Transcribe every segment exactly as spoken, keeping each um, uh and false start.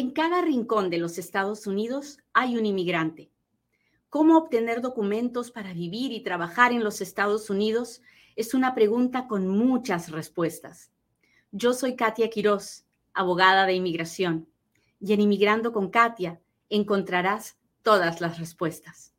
En cada rincón de los Estados Unidos hay un inmigrante. ¿Cómo obtener documentos para vivir y trabajar en los Estados Unidos? Es una pregunta con muchas respuestas. Yo soy Katia Quirós, abogada de inmigración, y en Inmigrando con Katia encontrarás todas las respuestas.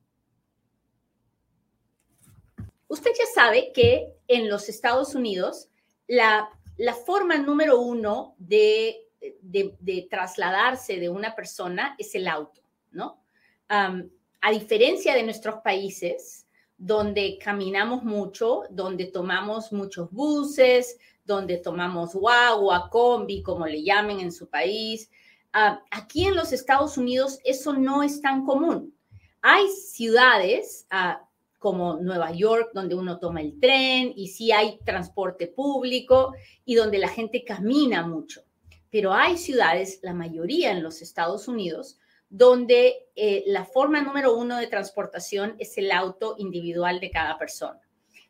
Usted ya sabe que en los Estados Unidos la, la forma número uno de, de, de trasladarse de una persona es el auto, ¿no? Um, a diferencia de nuestros países, donde caminamos mucho, donde tomamos muchos buses, donde tomamos guagua, combi, como le llamen en su país. Uh, aquí en los Estados Unidos eso no es tan común. Hay ciudades uh, como Nueva York, donde uno toma el tren y sí hay transporte público y donde la gente camina mucho. Pero hay ciudades, la mayoría en los Estados Unidos, donde eh, la forma número uno de transportación es el auto individual de cada persona.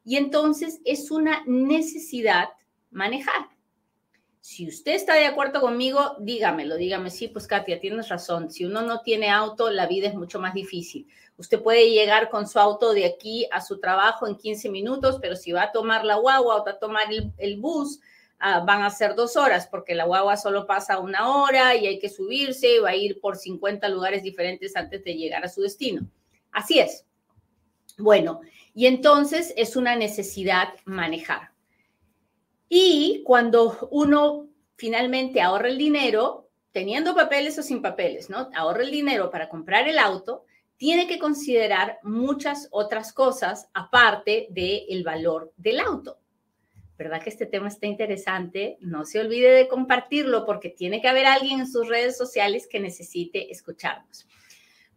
Y entonces es una necesidad manejar. Si usted está de acuerdo conmigo, dígamelo, dígame, sí, pues Katia, tienes razón. Si uno no tiene auto, la vida es mucho más difícil. Usted puede llegar con su auto de aquí a su trabajo en quince minutos, pero si va a tomar la guagua o va a tomar el, el bus, Uh, van a ser dos horas, porque la guagua solo pasa una hora y hay que subirse y va a ir por cincuenta lugares diferentes antes de llegar a su destino. Así es. Bueno, y entonces es una necesidad manejar. Y cuando uno finalmente ahorra el dinero, teniendo papeles o sin papeles, ¿no? Ahorra el dinero para comprar el auto, tiene que considerar muchas otras cosas aparte del valor del auto. ¿Verdad que este tema está interesante? No se olvide de compartirlo porque tiene que haber alguien en sus redes sociales que necesite escucharnos.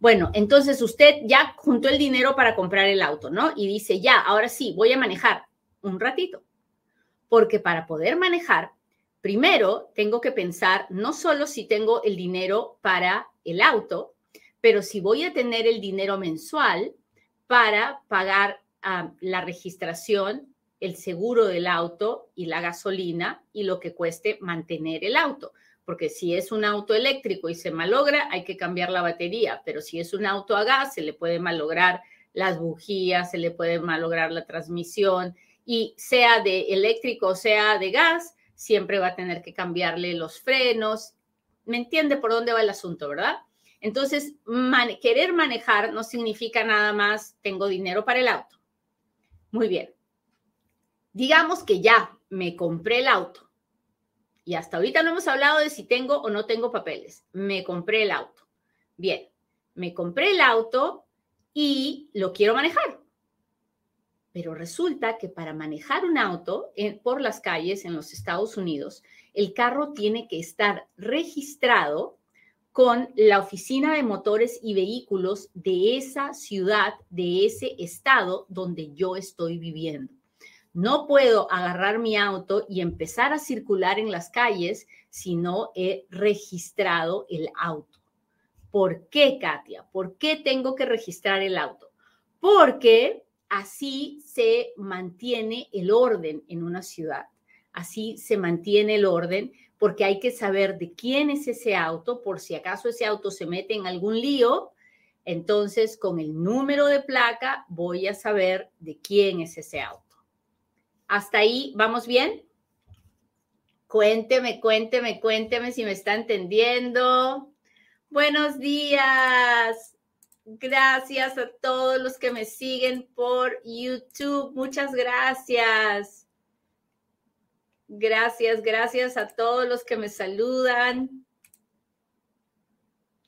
Bueno, entonces usted ya juntó el dinero para comprar el auto, ¿no? Y dice, ya, ahora sí, voy a manejar un ratito. Porque para poder manejar, primero tengo que pensar no solo si tengo el dinero para el auto, pero si voy a tener el dinero mensual para pagar uh, la registración, el seguro del auto y la gasolina y lo que cueste mantener el auto. Porque si es un auto eléctrico y se malogra, hay que cambiar la batería. Pero si es un auto a gas, se le puede malograr las bujías, se le puede malograr la transmisión. Y sea de eléctrico o sea de gas, siempre va a tener que cambiarle los frenos. ¿Me entiende por dónde va el asunto, verdad? Entonces, man- querer manejar no significa nada más tengo dinero para el auto. Muy bien. Digamos que ya me compré el auto y hasta ahorita no hemos hablado de si tengo o no tengo papeles. Me compré el auto. Bien, me compré el auto y lo quiero manejar. Pero resulta que para manejar un auto en, por las calles en los Estados Unidos, el carro tiene que estar registrado con la Oficina de Motores y Vehículos de esa ciudad, de ese estado donde yo estoy viviendo. No puedo agarrar mi auto y empezar a circular en las calles si no he registrado el auto. ¿Por qué, Katia? ¿Por qué tengo que registrar el auto? Porque así se mantiene el orden en una ciudad. Así se mantiene el orden porque hay que saber de quién es ese auto por si acaso ese auto se mete en algún lío. Entonces, con el número de placa voy a saber de quién es ese auto. ¿Hasta ahí vamos bien? Cuénteme, cuénteme, cuénteme si me está entendiendo. Buenos días. Gracias a todos los que me siguen por YouTube. Muchas gracias. Gracias, gracias a todos los que me saludan.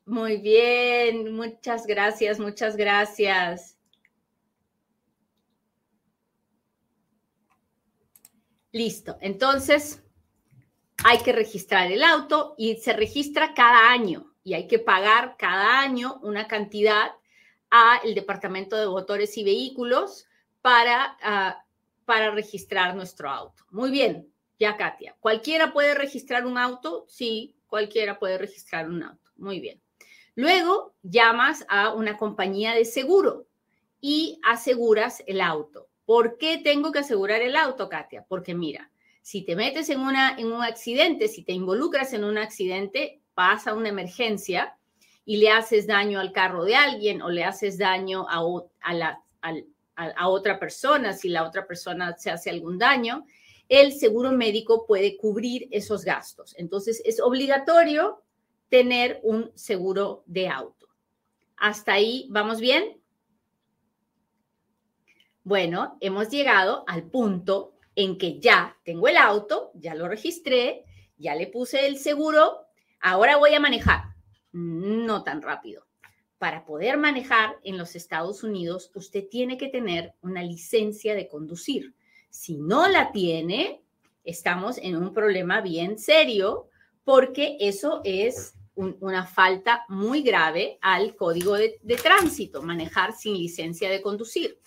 Muy bien. Muchas gracias, muchas gracias. Listo. Entonces, hay que registrar el auto y se registra cada año y hay que pagar cada año una cantidad al Departamento de Motores y Vehículos para, uh, para registrar nuestro auto. Muy bien, ya Katia. ¿Cualquiera puede registrar un auto? Sí, cualquiera puede registrar un auto. Muy bien. Luego llamas a una compañía de seguro y aseguras el auto. ¿Por qué tengo que asegurar el auto, Katia? Porque mira, si te metes en, una, en un accidente, si te involucras en un accidente, pasa una emergencia y le haces daño al carro de alguien o le haces daño a, a, la, a, a otra persona, si la otra persona se hace algún daño, el seguro médico puede cubrir esos gastos. Entonces, es obligatorio tener un seguro de auto. ¿Hasta ahí vamos bien? Bueno, hemos llegado al punto en que ya tengo el auto, ya lo registré, ya le puse el seguro, ahora voy a manejar. No tan rápido. Para poder manejar en los Estados Unidos, usted tiene que tener una licencia de conducir. Si no la tiene, estamos en un problema bien serio porque eso es un, una falta muy grave al código de, de tránsito, manejar sin licencia de conducir.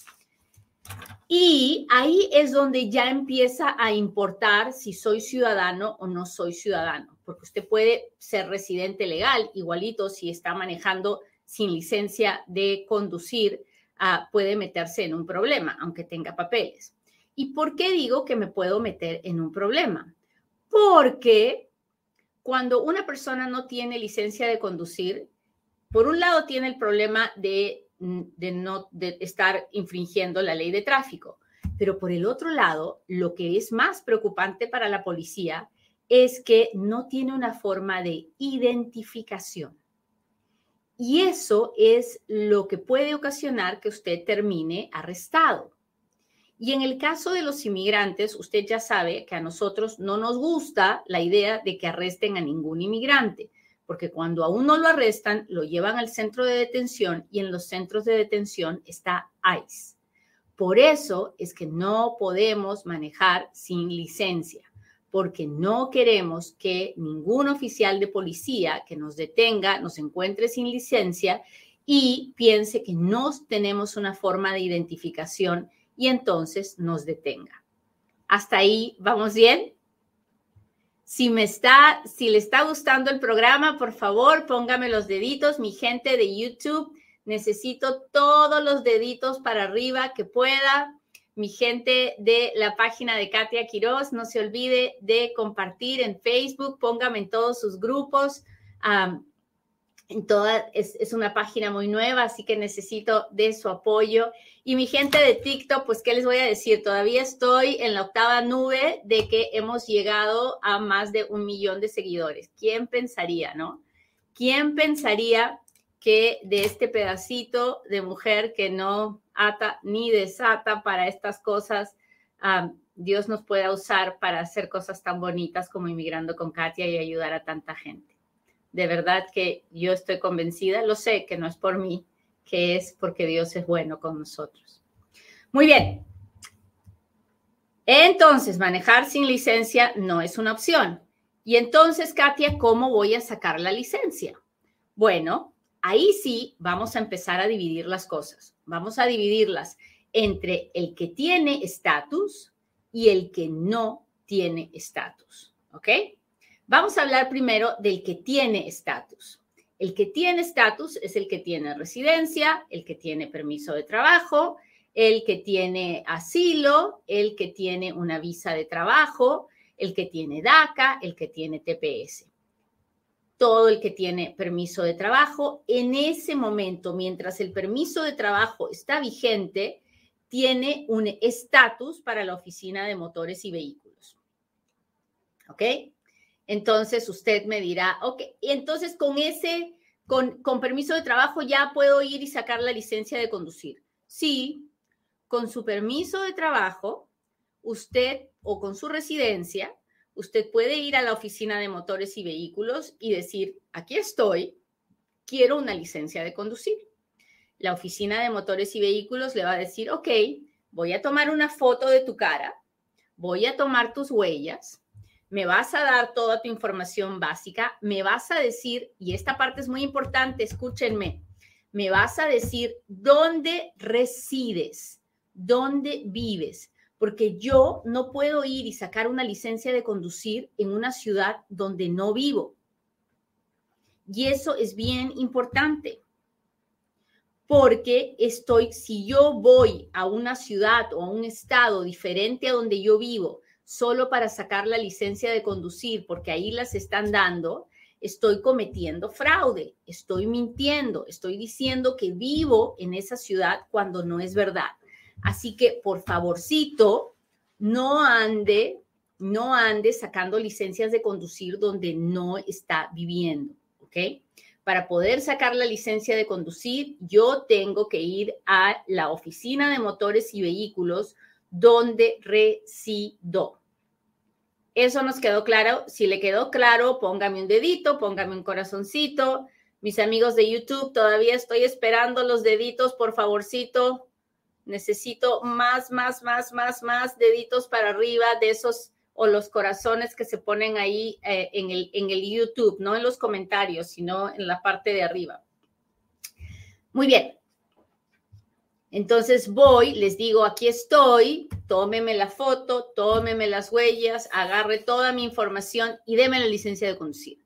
Y ahí es donde ya empieza a importar si soy ciudadano o no soy ciudadano, porque usted puede ser residente legal, igualito si está manejando sin licencia de conducir, uh, puede meterse en un problema, aunque tenga papeles. ¿Y por qué digo que me puedo meter en un problema? Porque cuando una persona no tiene licencia de conducir, por un lado tiene el problema de de no de estar infringiendo la ley de tráfico. Pero por el otro lado, lo que es más preocupante para la policía es que no tiene una forma de identificación. Y eso es lo que puede ocasionar que usted termine arrestado. Y en el caso de los inmigrantes, usted ya sabe que a nosotros no nos gusta la idea de que arresten a ningún inmigrante. Porque cuando aún no lo arrestan, lo llevan al centro de detención y en los centros de detención está I C E. Por eso es que no podemos manejar sin licencia, porque no queremos que ningún oficial de policía que nos detenga nos encuentre sin licencia y piense que no tenemos una forma de identificación y entonces nos detenga. ¿Hasta ahí vamos bien? Si, me está, si le está gustando el programa, por favor, póngame los deditos. Mi gente de YouTube, necesito todos los deditos para arriba que pueda. Mi gente de la página de Katia Quiroz, no se olvide de compartir en Facebook. Póngame en todos sus grupos. Um, en toda, es, es una página muy nueva, así que necesito de su apoyo. Y mi gente de TikTok, pues, ¿qué les voy a decir? Todavía estoy en la octava nube de que hemos llegado a más de un millón de seguidores. ¿Quién pensaría, no? ¿Quién pensaría que de este pedacito de mujer que no ata ni desata para estas cosas, um, Dios nos pueda usar para hacer cosas tan bonitas como Inmigrando con Katia y ayudar a tanta gente? De verdad que yo estoy convencida, lo sé que no es por mí, que es porque Dios es bueno con nosotros. Muy bien. Entonces, manejar sin licencia no es una opción. Y entonces, Katia, ¿cómo voy a sacar la licencia? Bueno, ahí sí vamos a empezar a dividir las cosas. Vamos a dividirlas entre el que tiene estatus y el que no tiene estatus. ¿Ok? Vamos a hablar primero del que tiene estatus. El que tiene estatus es el que tiene residencia, el que tiene permiso de trabajo, el que tiene asilo, el que tiene una visa de trabajo, el que tiene DACA, el que tiene T P S. Todo el que tiene permiso de trabajo, en ese momento, mientras el permiso de trabajo está vigente, tiene un estatus para la Oficina de Motores y Vehículos. ¿Ok? Entonces, usted me dirá, ok, entonces con ese, con, con permiso de trabajo ya puedo ir y sacar la licencia de conducir. Sí, con su permiso de trabajo, usted o con su residencia, usted puede ir a la Oficina de Motores y Vehículos y decir, aquí estoy, quiero una licencia de conducir. La Oficina de Motores y Vehículos le va a decir, ok, voy a tomar una foto de tu cara, voy a tomar tus huellas, me vas a dar toda tu información básica, me vas a decir, y esta parte es muy importante, escúchenme, me vas a decir dónde resides, dónde vives, porque yo no puedo ir y sacar una licencia de conducir en una ciudad donde no vivo. Y eso es bien importante, porque estoy, si yo voy a una ciudad o a un estado diferente a donde yo vivo, solo para sacar la licencia de conducir, porque ahí las están dando, estoy cometiendo fraude, estoy mintiendo, estoy diciendo que vivo en esa ciudad cuando no es verdad. Así que, por favorcito, no ande, no ande sacando licencias de conducir donde no está viviendo, ¿ok? Para poder sacar la licencia de conducir, yo tengo que ir a la oficina de motores y vehículos donde resido. Eso nos quedó claro. Si le quedó claro, póngame un dedito, póngame un corazoncito. Mis amigos de YouTube, todavía estoy esperando los deditos, por favorcito. Necesito más, más, más, más, más deditos para arriba de esos o los corazones que se ponen ahí eh, en, el, en el YouTube, no en los comentarios, sino en la parte de arriba. Muy bien. Entonces voy, les digo, aquí estoy, tómeme la foto, tómeme las huellas, agarre toda mi información y deme la licencia de conducir.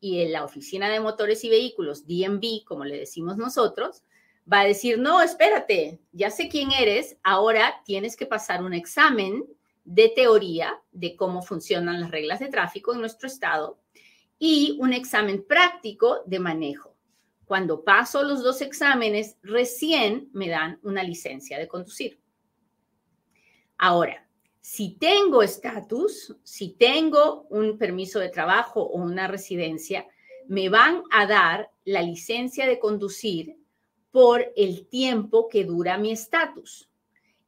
Y en la oficina de motores y vehículos, D M V, como le decimos nosotros, va a decir, no, espérate, ya sé quién eres, ahora tienes que pasar un examen de teoría de cómo funcionan las reglas de tráfico en nuestro estado y un examen práctico de manejo. Cuando paso los dos exámenes, recién me dan una licencia de conducir. Ahora, si tengo estatus, si tengo un permiso de trabajo o una residencia, me van a dar la licencia de conducir por el tiempo que dura mi estatus.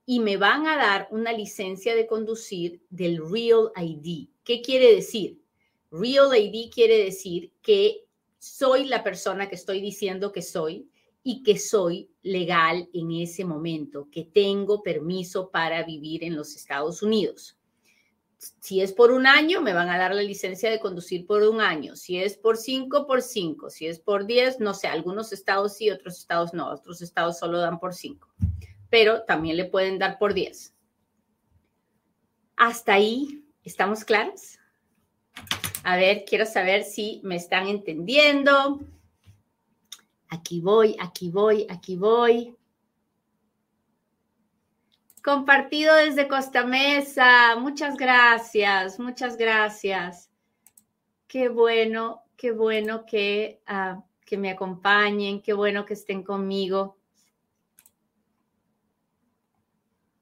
Y me van a dar una licencia de conducir del Real I D. ¿Qué quiere decir? Real I D quiere decir que soy la persona que estoy diciendo que soy y que soy legal en ese momento, que tengo permiso para vivir en los Estados Unidos. Si es por un año, me van a dar la licencia de conducir por un año. Si es por cinco, por cinco. Si es por diez, no sé, algunos estados sí, otros estados no. Otros estados solo dan por cinco. Pero también le pueden dar por diez. ¿Hasta ahí estamos claros? A ver, quiero saber si me están entendiendo. Aquí voy, aquí voy, aquí voy. Compartido desde Costa Mesa. Muchas gracias, muchas gracias. Qué bueno, qué bueno que, uh, que me acompañen, qué bueno que estén conmigo.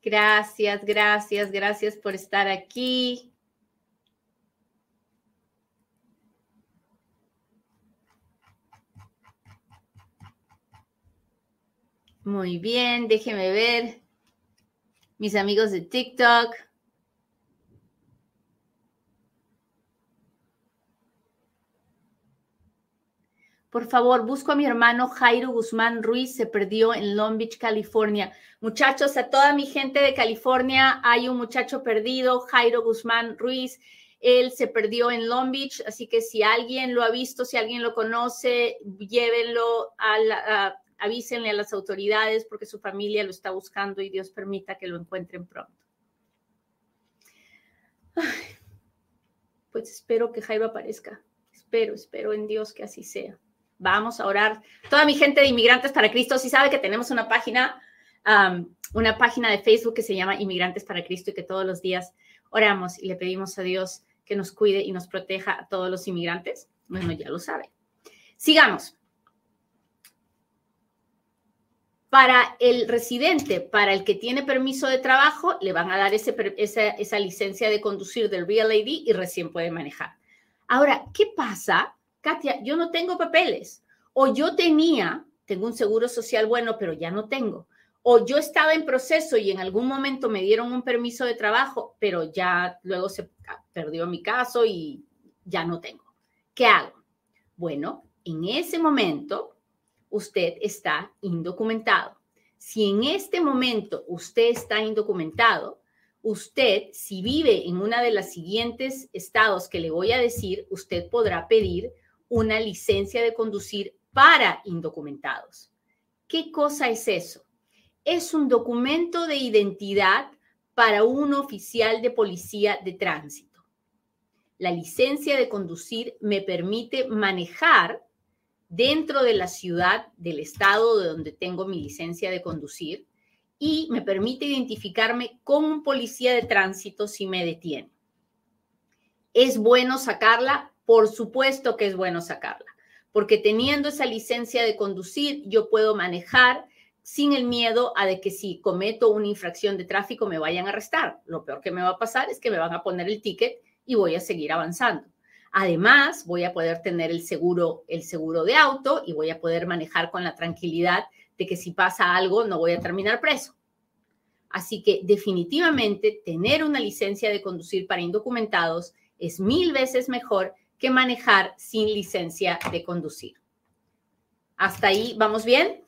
Gracias, gracias, gracias por estar aquí. Muy bien, déjenme ver. Mis amigos de TikTok. Por favor, busco a mi hermano Jairo Guzmán Ruiz, se perdió en Long Beach, California. Muchachos, a toda mi gente de California, hay un muchacho perdido, Jairo Guzmán Ruiz. Él se perdió en Long Beach, así que si alguien lo ha visto, si alguien lo conoce, llévenlo, a la, a, avísenle a las autoridades porque su familia lo está buscando y Dios permita que lo encuentren pronto. Ay, pues espero que Jairo aparezca. Espero, espero en Dios que así sea. Vamos a orar. Toda mi gente de Inmigrantes para Cristo, sí sabe que tenemos una página, um, una página de Facebook que se llama Inmigrantes para Cristo y que todos los días oramos y le pedimos a Dios que nos cuide y nos proteja a todos los inmigrantes. Bueno, ya lo sabe. Sigamos. Para el residente, para el que tiene permiso de trabajo, le van a dar ese, esa, esa licencia de conducir del Real I D y recién puede manejar. Ahora, ¿qué pasa? Katia, yo no tengo papeles, o yo tenía, tengo un seguro social bueno, pero ya no tengo, o yo estaba en proceso y en algún momento me dieron un permiso de trabajo, pero ya luego se perdió mi caso y ya no tengo. ¿Qué hago? Bueno, en ese momento usted está indocumentado. Si en este momento usted está indocumentado, usted, si vive en una de las siguientes estados que le voy a decir, usted podrá pedir una licencia de conducir para indocumentados. ¿Qué cosa es eso? Es un documento de identidad para un oficial de policía de tránsito. La licencia de conducir me permite manejar dentro de la ciudad del estado de donde tengo mi licencia de conducir y me permite identificarme con un policía de tránsito si me detiene. ¿Es bueno sacarla? por supuesto que es bueno sacarla, porque teniendo esa licencia de conducir, yo puedo manejar sin el miedo a de que si cometo una infracción de tráfico me vayan a arrestar. Lo peor que me va a pasar es que me van a poner el ticket y voy a seguir avanzando. Además, voy a poder tener el seguro, el seguro de auto y voy a poder manejar con la tranquilidad de que si pasa algo no voy a terminar preso. Así que definitivamente tener una licencia de conducir para indocumentados es mil veces mejor que manejar sin licencia de conducir. ¿Hasta ahí vamos bien?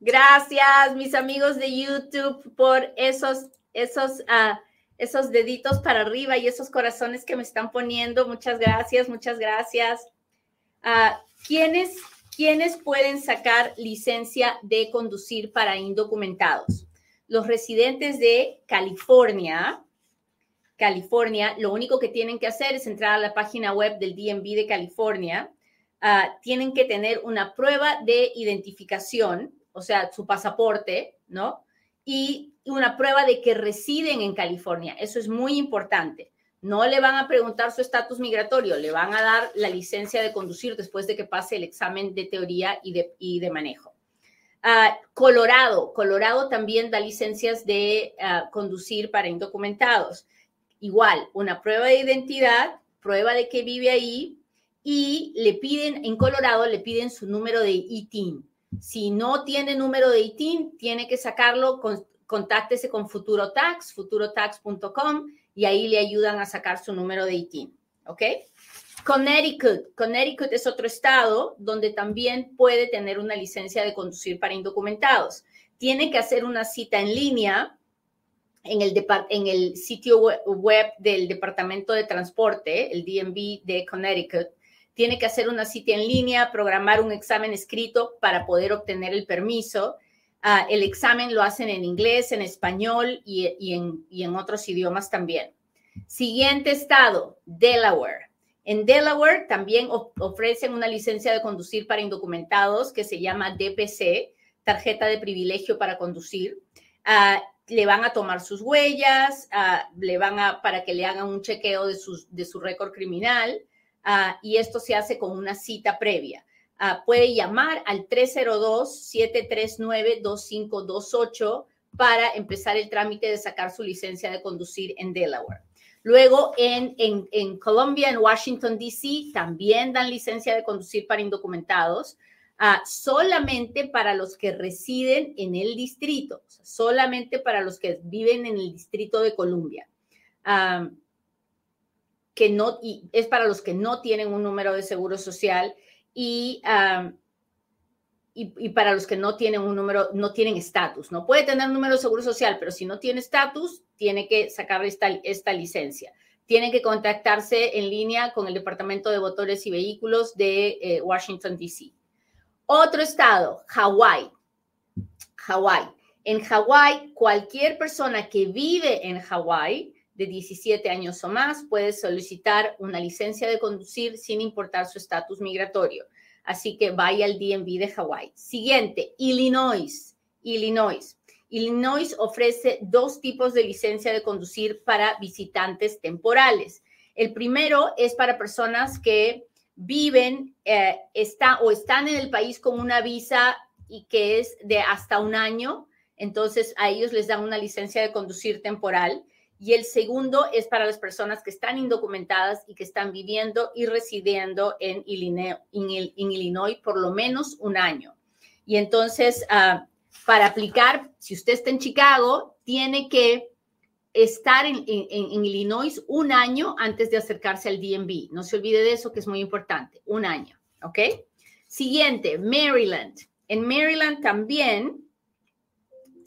Gracias, mis amigos de YouTube, por esos, esos, uh, esos deditos para arriba y esos corazones que me están poniendo. Muchas gracias, muchas gracias. Uh, ¿Quiénes... ¿Quiénes pueden sacar licencia de conducir para indocumentados? Los residentes de California, California, lo único que tienen que hacer es entrar a la página web del D M V de California. Uh, tienen que tener una prueba de identificación, o sea, su pasaporte, ¿no? Y una prueba de que residen en California. Eso es muy importante. No le van a preguntar su estatus migratorio, le van a dar la licencia de conducir después de que pase el examen de teoría y de, y de manejo. Uh, Colorado, Colorado también da licencias de uh, conducir para indocumentados. Igual, una prueba de identidad, prueba de que vive ahí y le piden, en Colorado le piden su número de I T I N. Si no tiene número de I T I N, tiene que sacarlo, con, contáctese con FuturoTax, futuro tax punto com. Y ahí le ayudan a sacar su número de I T I N, ¿ok? Connecticut. Connecticut es otro estado donde también puede tener una licencia de conducir para indocumentados. Tiene que hacer una cita en línea en el, en el sitio web del Departamento de Transporte, el D M V de Connecticut. Tiene que hacer una cita en línea, programar un examen escrito para poder obtener el permiso. Uh, el examen lo hacen en inglés, en español y, y, en, y en otros idiomas también. Siguiente estado, Delaware. En Delaware también ofrecen una licencia de conducir para indocumentados que se llama D P C, tarjeta de privilegio para conducir. Uh, le van a tomar sus huellas, uh, le van a, para que le hagan un chequeo de, sus, de su récord criminal uh, y esto se hace con una cita previa. Uh, puede llamar al tres cero dos, siete tres nueve, dos cinco dos ocho para empezar el trámite de sacar su licencia de conducir en Delaware. Luego, en, en, en Colombia, en Washington, D C, también dan licencia de conducir para indocumentados, uh, solamente para los que residen en el distrito, o sea, solamente para los que viven en el distrito de Columbia. Uh, que no, y es para los que no tienen un número de seguro social. Y, um, y, y para los que no tienen un número, no tienen estatus. No puede tener un número de seguro social, pero si no tiene estatus, tiene que sacar esta, esta licencia. Tienen que contactarse en línea con el Departamento de Motores y Vehículos de eh, Washington, D C. Otro estado, Hawái. Hawái. En Hawái, cualquier persona que vive en Hawái de diecisiete años o más, puede solicitar una licencia de conducir sin importar su estatus migratorio. Así que vaya al D M V de Hawái. Siguiente, Illinois. Illinois. Illinois ofrece dos tipos de licencia de conducir para visitantes temporales. El primero es para personas que viven eh, está, o están en el país con una visa y que es de hasta un año. Entonces, a ellos les dan una licencia de conducir temporal. Y el segundo es para las personas que están indocumentadas y que están viviendo y residiendo en Illinois, en el, en Illinois por lo menos un año. Y entonces, uh, para aplicar, si usted está en Chicago, tiene que estar en, en, en Illinois un año antes de acercarse al D M V. No se olvide de eso, que es muy importante. Un año, ¿ok? Siguiente, Maryland. En Maryland también...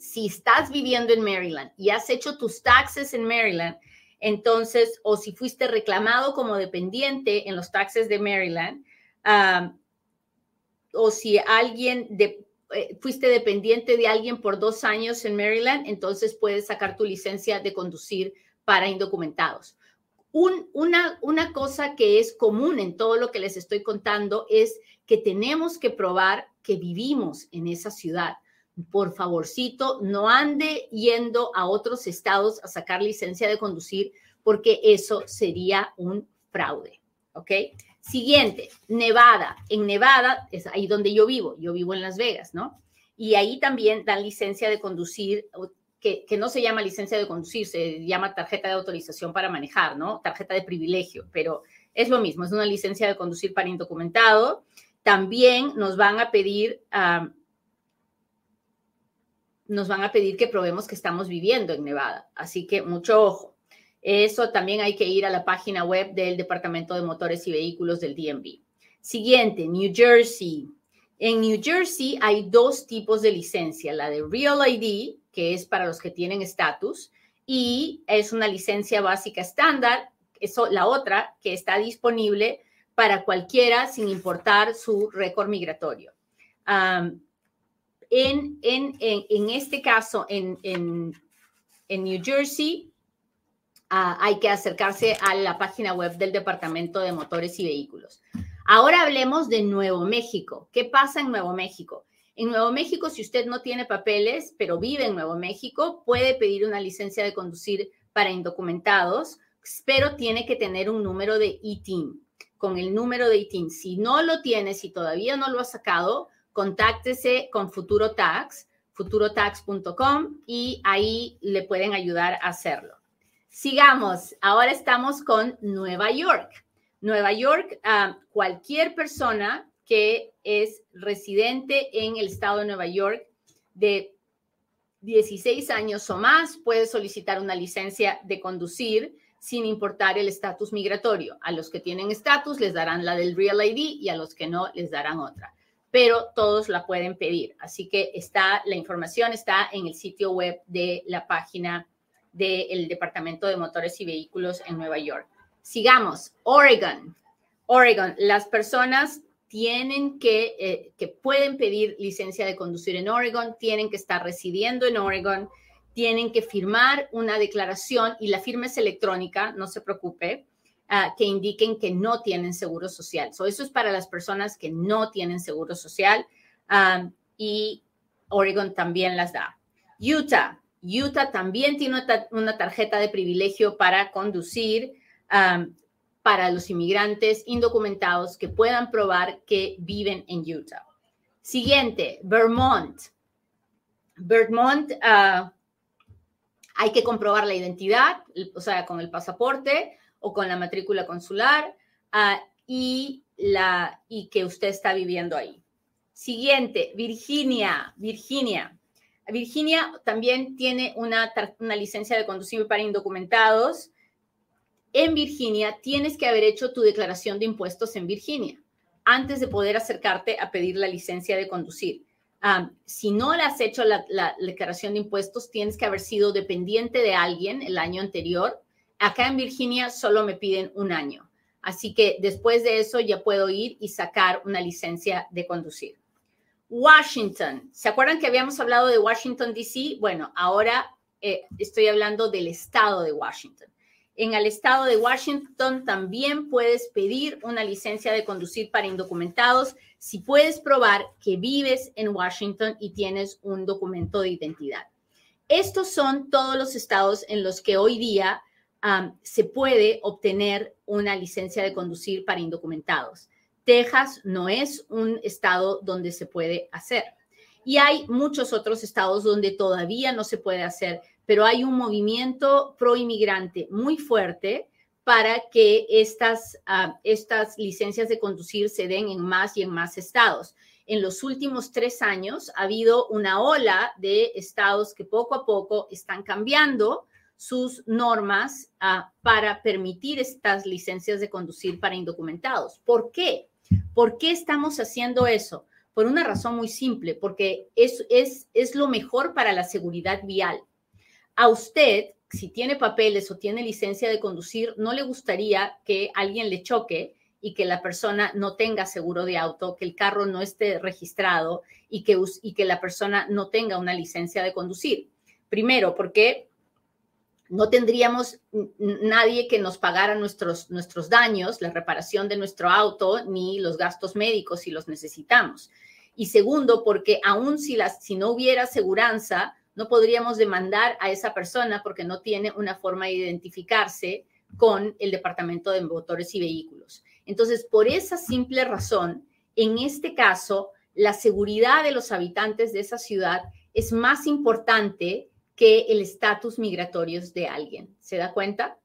Si estás viviendo en Maryland y has hecho tus taxes en Maryland, entonces, o si fuiste reclamado como dependiente en los taxes de Maryland, um, o si alguien de, eh, fuiste dependiente de alguien por dos años en Maryland, entonces puedes sacar tu licencia de conducir para indocumentados. Un, una, una cosa que es común en todo lo que les estoy contando es que tenemos que probar que vivimos en esa ciudad. Por favorcito, no ande yendo a otros estados a sacar licencia de conducir porque eso sería un fraude, ¿ok? Siguiente, Nevada. En Nevada, es ahí donde yo vivo. Yo vivo en Las Vegas, ¿no? Y ahí también dan licencia de conducir, que, que no se llama licencia de conducir, se llama tarjeta de autorización para manejar, ¿no? Tarjeta de privilegio, pero es lo mismo, es una licencia de conducir para indocumentado. También nos van a pedir, um, nos van a pedir que probemos que estamos viviendo en Nevada, así que mucho ojo. Eso también hay que ir a la página web del Departamento de Motores y Vehículos del D M V. Siguiente, New Jersey. En New Jersey hay dos tipos de licencia, la de Real I D, que es para los que tienen estatus, y es una licencia básica estándar, eso, la otra que está disponible para cualquiera sin importar su récord migratorio. Um, en, en, en, en este caso, en, en, en New Jersey, uh, hay que acercarse a la página web del Departamento de Motores y Vehículos. Ahora hablemos de Nuevo México. ¿Qué pasa en Nuevo México? En Nuevo México, si usted no tiene papeles, pero vive en Nuevo México, puede pedir una licencia de conducir para indocumentados, pero tiene que tener un número de I T I N. Con el número de I T I N, si no lo tiene, si todavía no lo ha sacado, contáctese con FuturoTax, futuro tax punto com, y ahí le pueden ayudar a hacerlo. Sigamos. Ahora estamos con Nueva York. Nueva York, uh, cualquier persona que es residente en el estado de Nueva York de dieciséis años o más puede solicitar una licencia de conducir sin importar el estatus migratorio. A los que tienen estatus les darán la del Real I D y a los que no les darán otra. Pero todos la pueden pedir. Así que está, la información está en el sitio web de la página del Departamento de Motores y Vehículos en Nueva York. Sigamos, Oregon. Oregon, las personas tienen que, eh, que pueden pedir licencia de conducir en Oregon, tienen que estar residiendo en Oregon, tienen que firmar una declaración, y la firma es electrónica, no se preocupe, uh, que indiquen que no tienen seguro social. So, eso es para las personas que no tienen seguro social, um, y Oregon también las da. Utah, Utah también tiene una tarjeta de privilegio para conducir. Um, para los inmigrantes indocumentados que puedan probar que viven en Utah. Siguiente, Vermont. Vermont, uh, hay que comprobar la identidad, o sea, con el pasaporte o con la matrícula consular uh, y, la, y que usted está viviendo ahí. Siguiente, Virginia. Virginia. Virginia también tiene una, una licencia de conducir para indocumentados. En Virginia tienes que haber hecho tu declaración de impuestos en Virginia antes de poder acercarte a pedir la licencia de conducir. Um, si no la has hecho la, la declaración de impuestos, tienes que haber sido dependiente de alguien el año anterior. Acá en Virginia solo me piden un año. Así que después de eso ya puedo ir y sacar una licencia de conducir. Washington. ¿Se acuerdan que habíamos hablado de Washington, D C? Bueno, ahora eh, estoy hablando del estado de Washington. En el estado de Washington también puedes pedir una licencia de conducir para indocumentados si puedes probar que vives en Washington y tienes un documento de identidad. Estos son todos los estados en los que hoy día um, se puede obtener una licencia de conducir para indocumentados. Texas no es un estado donde se puede hacer. Y hay muchos otros estados donde todavía no se puede hacer, pero hay un movimiento pro-inmigrante muy fuerte para que estas, uh, estas licencias de conducir se den en más y en más estados. En los últimos tres años ha habido una ola de estados que poco a poco están cambiando sus normas uh, para permitir estas licencias de conducir para indocumentados. ¿Por qué? ¿Por qué estamos haciendo eso? Por una razón muy simple, porque es, es, es lo mejor para la seguridad vial. A usted, si tiene papeles o tiene licencia de conducir, no le gustaría que alguien le choque y que la persona no tenga seguro de auto, que el carro no esté registrado y que, y que la persona no tenga una licencia de conducir. Primero, porque no tendríamos nadie que nos pagara nuestros, nuestros daños, la reparación de nuestro auto, ni los gastos médicos si los necesitamos. Y segundo, porque aún si, las, si no hubiera seguranza, no podríamos demandar a esa persona porque no tiene una forma de identificarse con el Departamento de Motores y Vehículos. Entonces, por esa simple razón, en este caso, la seguridad de los habitantes de esa ciudad es más importante que el estatus migratorio de alguien. ¿Se da cuenta?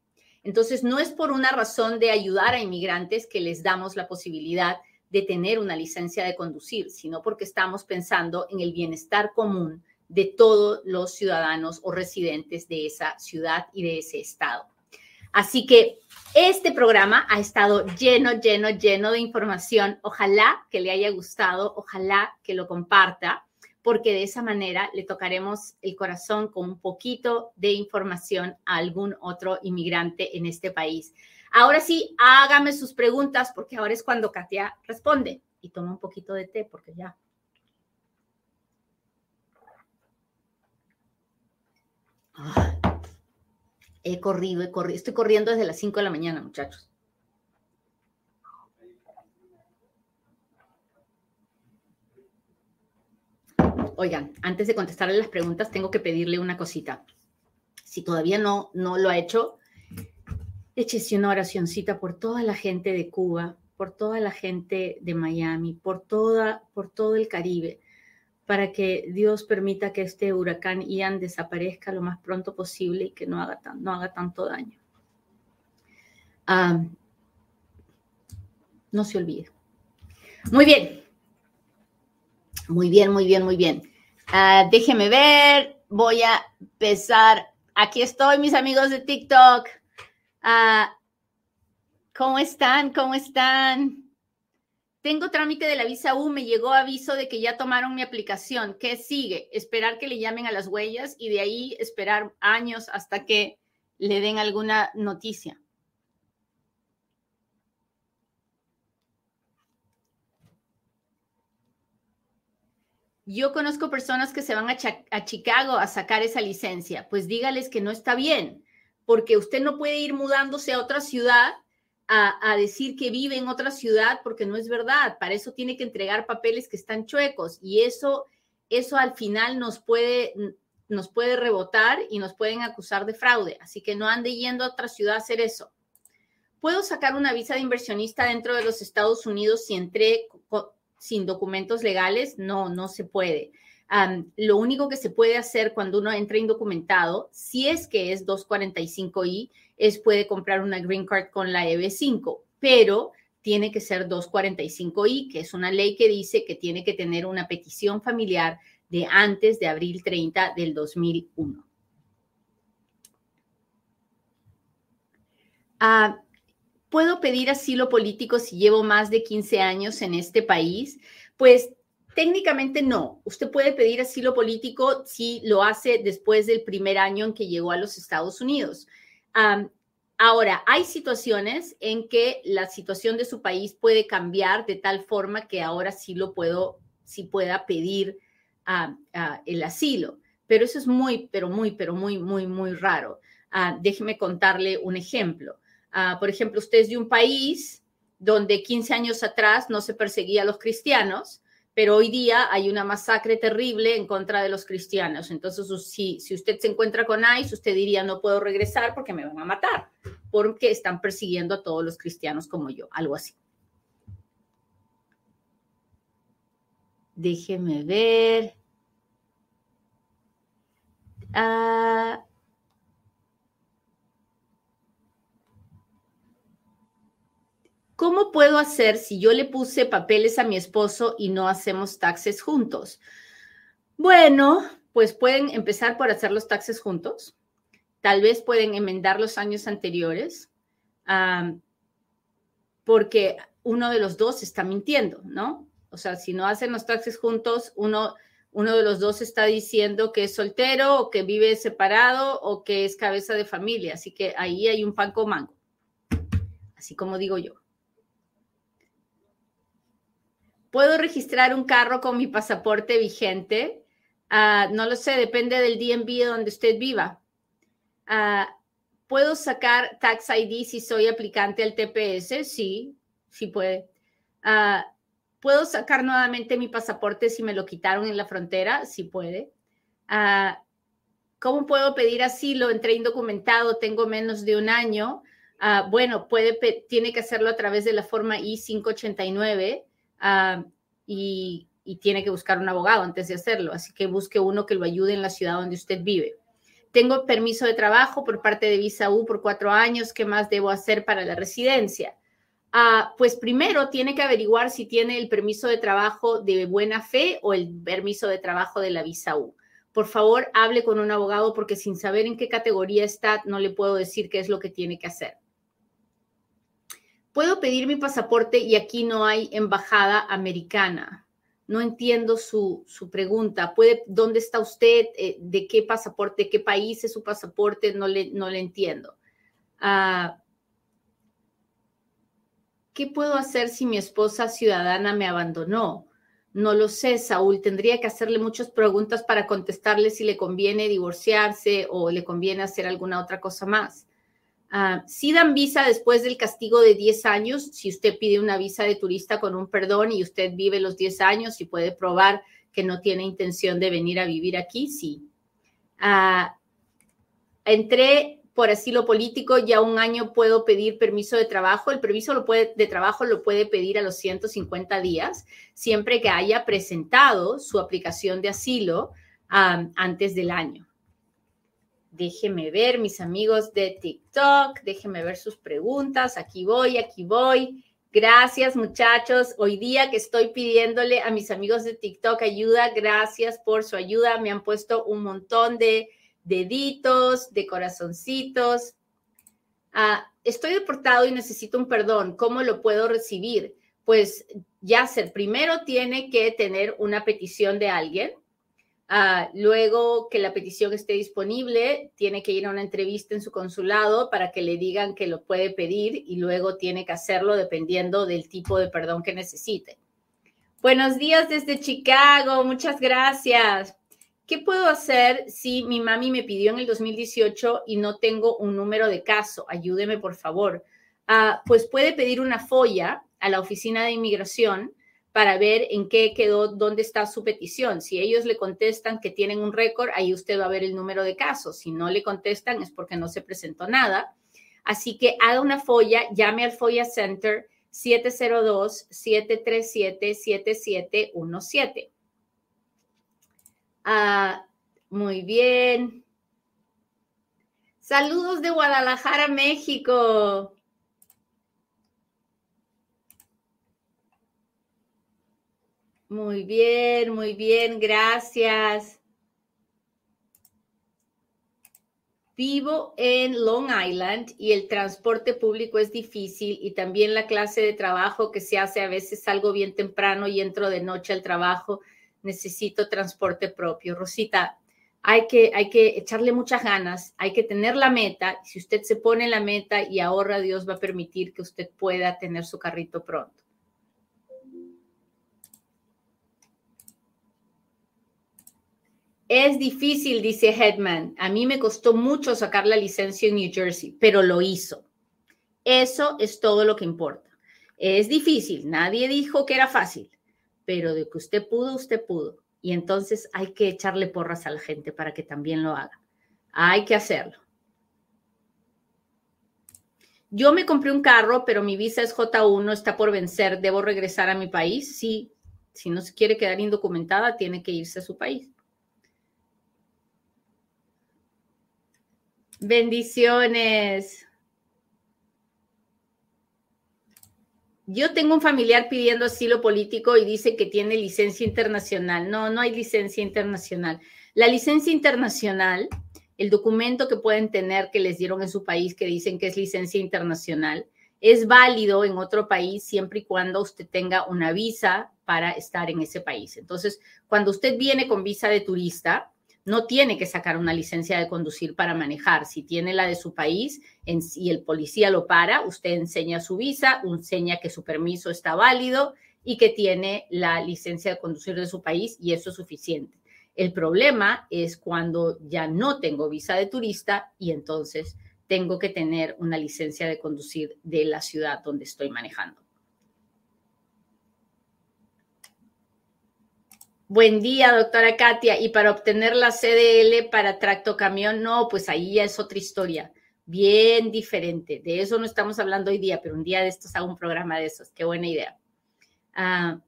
Entonces, no es por una razón de ayudar a inmigrantes que les damos la posibilidad de tener una licencia de conducir, sino porque estamos pensando en el bienestar común de todos los ciudadanos o residentes de esa ciudad y de ese estado. Así que este programa ha estado lleno, lleno, lleno de información. Ojalá que le haya gustado, ojalá que lo comparta, porque de esa manera le tocaremos el corazón con un poquito de información a algún otro inmigrante en este país. Ahora sí, hágame sus preguntas, porque ahora es cuando Katia responde. Y toma un poquito de té, porque ya. Oh, he corrido, he corrido. Estoy corriendo desde las cinco de la mañana, muchachos. Oigan, antes de contestarle las preguntas, tengo que pedirle una cosita. Si todavía no, no lo ha hecho, échese una oracioncita por toda la gente de Cuba, por toda la gente de Miami, por, toda, por todo el Caribe, para que Dios permita que este huracán Ian desaparezca lo más pronto posible y que no haga, tan, no haga tanto daño. Um, no se olvide. Muy bien. Muy bien, muy bien, muy bien. Uh, déjeme ver, voy a empezar. Aquí estoy, mis amigos de TikTok. Uh, ¿Cómo están? ¿Cómo están? Tengo trámite de la visa U, me llegó aviso de que ya tomaron mi aplicación. ¿Qué sigue? Esperar que le llamen a las huellas y de ahí esperar años hasta que le den alguna noticia. Yo conozco personas que se van a, a Chicago a sacar esa licencia. Pues dígales que no está bien, porque usted no puede ir mudándose a otra ciudad a, a decir que vive en otra ciudad, porque no es verdad. Para eso tiene que entregar papeles que están chuecos y eso, eso al final nos puede, nos puede rebotar y nos pueden acusar de fraude. Así que no ande yendo a otra ciudad a hacer eso. ¿Puedo sacar una visa de inversionista dentro de los Estados Unidos si entré con sin documentos legales? No, no se puede. Um, lo único que se puede hacer cuando uno entra indocumentado, si es que es dos cuarenta y cinco I, es puede comprar una green card con la E B cinco, pero tiene que ser dos cuarenta y cinco I, que es una ley que dice que tiene que tener una petición familiar de antes de abril treinta del dos mil uno. Ah... Uh, ¿Puedo pedir asilo político si llevo más de quince años en este país? Pues técnicamente no. Usted puede pedir asilo político si lo hace después del primer año en que llegó a los Estados Unidos. Um, ahora, hay situaciones en que la situación de su país puede cambiar de tal forma que ahora sí lo puedo, sí pueda pedir uh, uh, el asilo. Pero eso es muy, pero muy, pero muy, muy, muy raro. Uh, déjeme contarle un ejemplo. Uh, por ejemplo, usted es de un país donde quince años atrás no se perseguía a los cristianos, pero hoy día hay una masacre terrible en contra de los cristianos. Entonces, si, si usted se encuentra con I C E, usted diría, no puedo regresar porque me van a matar, porque están persiguiendo a todos los cristianos como yo, algo así. Déjeme ver. Ah... Uh... ¿Cómo puedo hacer si yo le puse papeles a mi esposo y no hacemos taxes juntos? Bueno, pues pueden empezar por hacer los taxes juntos. Tal vez pueden enmendar los años anteriores, um, porque uno de los dos está mintiendo, ¿no? O sea, si no hacen los taxes juntos, uno, uno de los dos está diciendo que es soltero o que vive separado o que es cabeza de familia. Así que ahí hay un pan con mango, así como digo yo. ¿Puedo registrar un carro con mi pasaporte vigente? Uh, no lo sé, depende del D M V donde usted viva. Uh, ¿Puedo sacar Tax I D si soy aplicante al T P S? Sí, sí puede. Uh, ¿Puedo sacar nuevamente mi pasaporte si me lo quitaron en la frontera? Sí puede. Uh, ¿Cómo puedo pedir asilo? Entré indocumentado, tengo menos de un año. Uh, bueno, puede, tiene que hacerlo a través de la forma I cinco ochenta y nueve uh, y, y tiene que buscar un abogado antes de hacerlo. Así que busque uno que lo ayude en la ciudad donde usted vive. Tengo permiso de trabajo por parte de Visa U por cuatro años. ¿Qué más debo hacer para la residencia? Ah, pues primero tiene que averiguar si tiene el permiso de trabajo de buena fe o el permiso de trabajo de la Visa U. Por favor, hable con un abogado porque sin saber en qué categoría está, no le puedo decir qué es lo que tiene que hacer. ¿Puedo pedir mi pasaporte y aquí no hay embajada americana? No entiendo su, su pregunta. ¿Puede, ¿Dónde está usted? ¿De qué pasaporte? ¿Qué país es su pasaporte? No le, no le entiendo. Ah, ¿qué puedo hacer si mi esposa ciudadana me abandonó? No lo sé, Saúl. Tendría que hacerle muchas preguntas para contestarle si le conviene divorciarse o le conviene hacer alguna otra cosa más. Uh, sí dan visa después del castigo de diez años, si usted pide una visa de turista con un perdón y usted vive los diez años y puede probar que no tiene intención de venir a vivir aquí, sí. Uh, entré por asilo político, ya un año puedo pedir permiso de trabajo. El permiso lo puede, de trabajo lo puede pedir a los ciento cincuenta días, siempre que haya presentado su aplicación de asilo um, antes del año. Déjenme ver, mis amigos de TikTok, déjenme ver sus preguntas. Aquí voy, aquí voy. Gracias, muchachos. Hoy día que estoy pidiéndole a mis amigos de TikTok ayuda, gracias por su ayuda. Me han puesto un montón de deditos, de corazoncitos. Ah, estoy deportado y necesito un perdón. ¿Cómo lo puedo recibir? Pues, Yasser, primero tiene que tener una petición de alguien. Uh, luego que la petición esté disponible, tiene que ir a una entrevista en su consulado para que le digan que lo puede pedir y luego tiene que hacerlo dependiendo del tipo de perdón que necesite. Buenos días desde Chicago, muchas gracias. ¿Qué puedo hacer si mi mami me pidió en el dos mil dieciocho y no tengo un número de caso? Ayúdeme, por favor. Uh, pues puede pedir una FOIA a la Oficina de Inmigración para ver en qué quedó, dónde está su petición. Si ellos le contestan que tienen un récord, ahí usted va a ver el número de casos. Si no le contestan es porque no se presentó nada. Así que haga una FOIA, llame al FOIA Center siete cero dos, siete tres siete, siete siete uno siete. Ah, muy bien. Saludos de Guadalajara, México. Muy bien, muy bien, gracias. Vivo en Long Island y el transporte público es difícil y también la clase de trabajo que se hace. A veces salgo bien temprano y entro de noche al trabajo. Necesito transporte propio. Rosita, hay que, hay que echarle muchas ganas, hay que tener la meta. Si usted se pone la meta y ahorra, Dios va a permitir que usted pueda tener su carrito pronto. Es difícil, dice Headman. A mí me costó mucho sacar la licencia en New Jersey, pero lo hizo. Eso es todo lo que importa. Es difícil. Nadie dijo que era fácil, pero de que usted pudo, usted pudo. Y entonces hay que echarle porras a la gente para que también lo haga. Hay que hacerlo. Yo me compré un carro, pero mi visa es J uno, está por vencer. ¿Debo regresar a mi país? Sí. Si no se quiere quedar indocumentada, tiene que irse a su país. Bendiciones. Yo tengo un familiar pidiendo asilo político y dice que tiene licencia internacional. No, no hay licencia internacional. La licencia internacional, el documento que pueden tener que les dieron en su país que dicen que es licencia internacional, es válido en otro país siempre y cuando usted tenga una visa para estar en ese país. Entonces, cuando usted viene con visa de turista, no tiene que sacar una licencia de conducir para manejar. Si tiene la de su país en, y el policía lo para, usted enseña su visa, enseña que su permiso está válido y que tiene la licencia de conducir de su país y eso es suficiente. El problema es cuando ya no tengo visa de turista y entonces tengo que tener una licencia de conducir de la ciudad donde estoy manejando. Buen día, doctora Katia. ¿Y para obtener la C D L para tractocamión? No, pues ahí ya es otra historia. bien diferente. De eso no estamos hablando hoy día, pero un día de estos hago un programa de esos. Qué buena idea. Ah,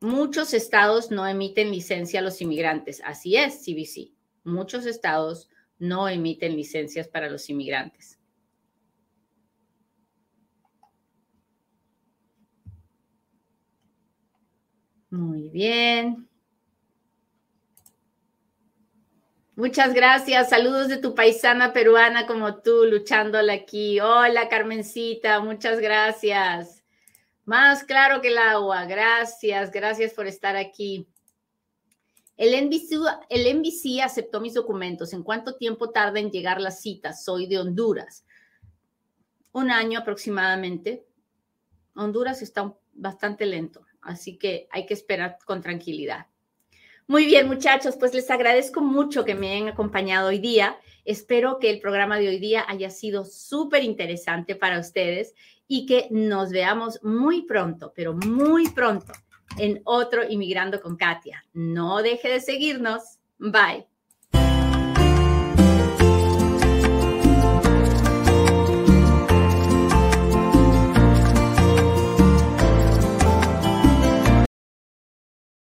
muchos estados no emiten licencia a los inmigrantes. Así es, C B C. Muchos estados no emiten licencias para los inmigrantes. Muy bien. Muchas gracias. Saludos de tu paisana peruana como tú, luchándola aquí. Hola, Carmencita. Muchas gracias. Más claro que el agua. Gracias. Gracias por estar aquí. El N V C, el N V C aceptó mis documentos. ¿En cuánto tiempo tarda en llegar la cita? Soy de Honduras. Un año aproximadamente. Honduras está bastante lento, así que hay que esperar con tranquilidad. Muy bien, muchachos, pues les agradezco mucho que me hayan acompañado hoy día. Espero que el programa de hoy día haya sido súper interesante para ustedes y que nos veamos muy pronto, pero muy pronto, en otro Inmigrando con Katia. No deje de seguirnos. Bye.